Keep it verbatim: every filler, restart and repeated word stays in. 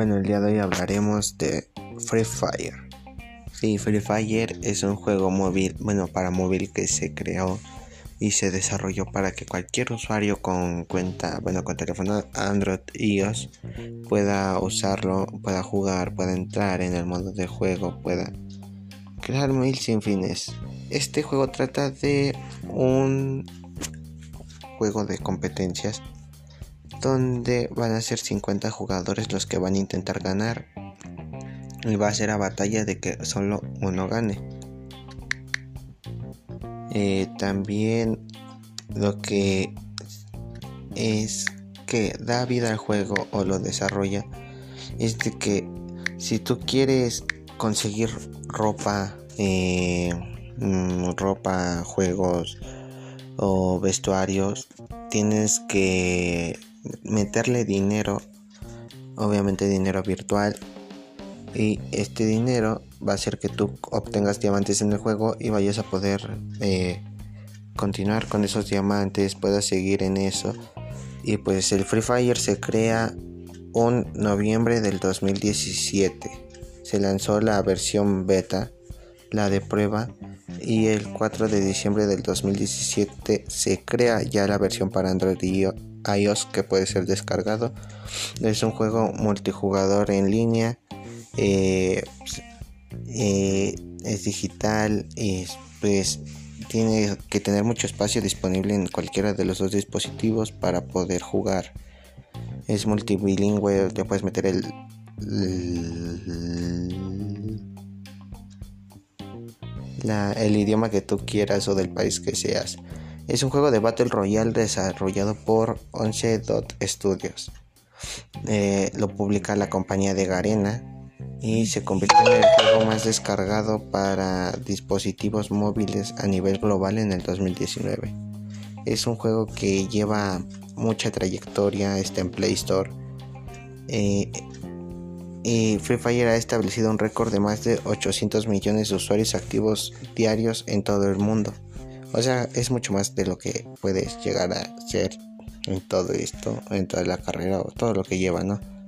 Bueno, el día de hoy hablaremos de Free Fire. Sí, Free Fire es un juego móvil, bueno, para móvil que se creó y se desarrolló para que cualquier usuario con cuenta, bueno, con teléfono Android y iOS pueda usarlo, pueda jugar, pueda entrar en el modo de juego, pueda crear mil sinfines. Este juego trata de un juego de competencias donde van a ser cincuenta jugadores los que van a intentar ganar y va a ser la batalla de que solo uno gane. Eh, también lo que es que da vida al juego o lo desarrolla es de que si tú quieres conseguir ropa, eh, ropa, juegos o vestuarios, tienes que meterle dinero, obviamente dinero virtual, y este dinero va a hacer que tú obtengas diamantes en el juego y vayas a poder eh, continuar con esos diamantes, puedas seguir en eso. Y pues el Free Fire se crea en noviembre del dos mil diecisiete, se lanzó la versión beta, la de prueba, y el cuatro de diciembre del dos mil diecisiete se crea ya la versión para Android y iOS que puede ser descargado. Es un juego multijugador en línea, eh, eh, es digital y pues tiene que tener mucho espacio disponible en cualquiera de los dos dispositivos para poder jugar. Es multilingüe, le puedes meter el, el La, el idioma que tú quieras o del país que seas. Es un juego de Battle Royale desarrollado por once Dot Studios. Eh, lo publica la compañía de Garena y se convierte en el juego más descargado para dispositivos móviles a nivel global en el dos mil diecinueve. Es un juego que lleva mucha trayectoria, está en Play Store. Eh, Y Free Fire ha establecido un récord de más de ochocientos millones de usuarios activos diarios en todo el mundo. O sea, es mucho más de lo que puedes llegar a ser en todo esto, en toda la carrera o todo lo que lleva, ¿no?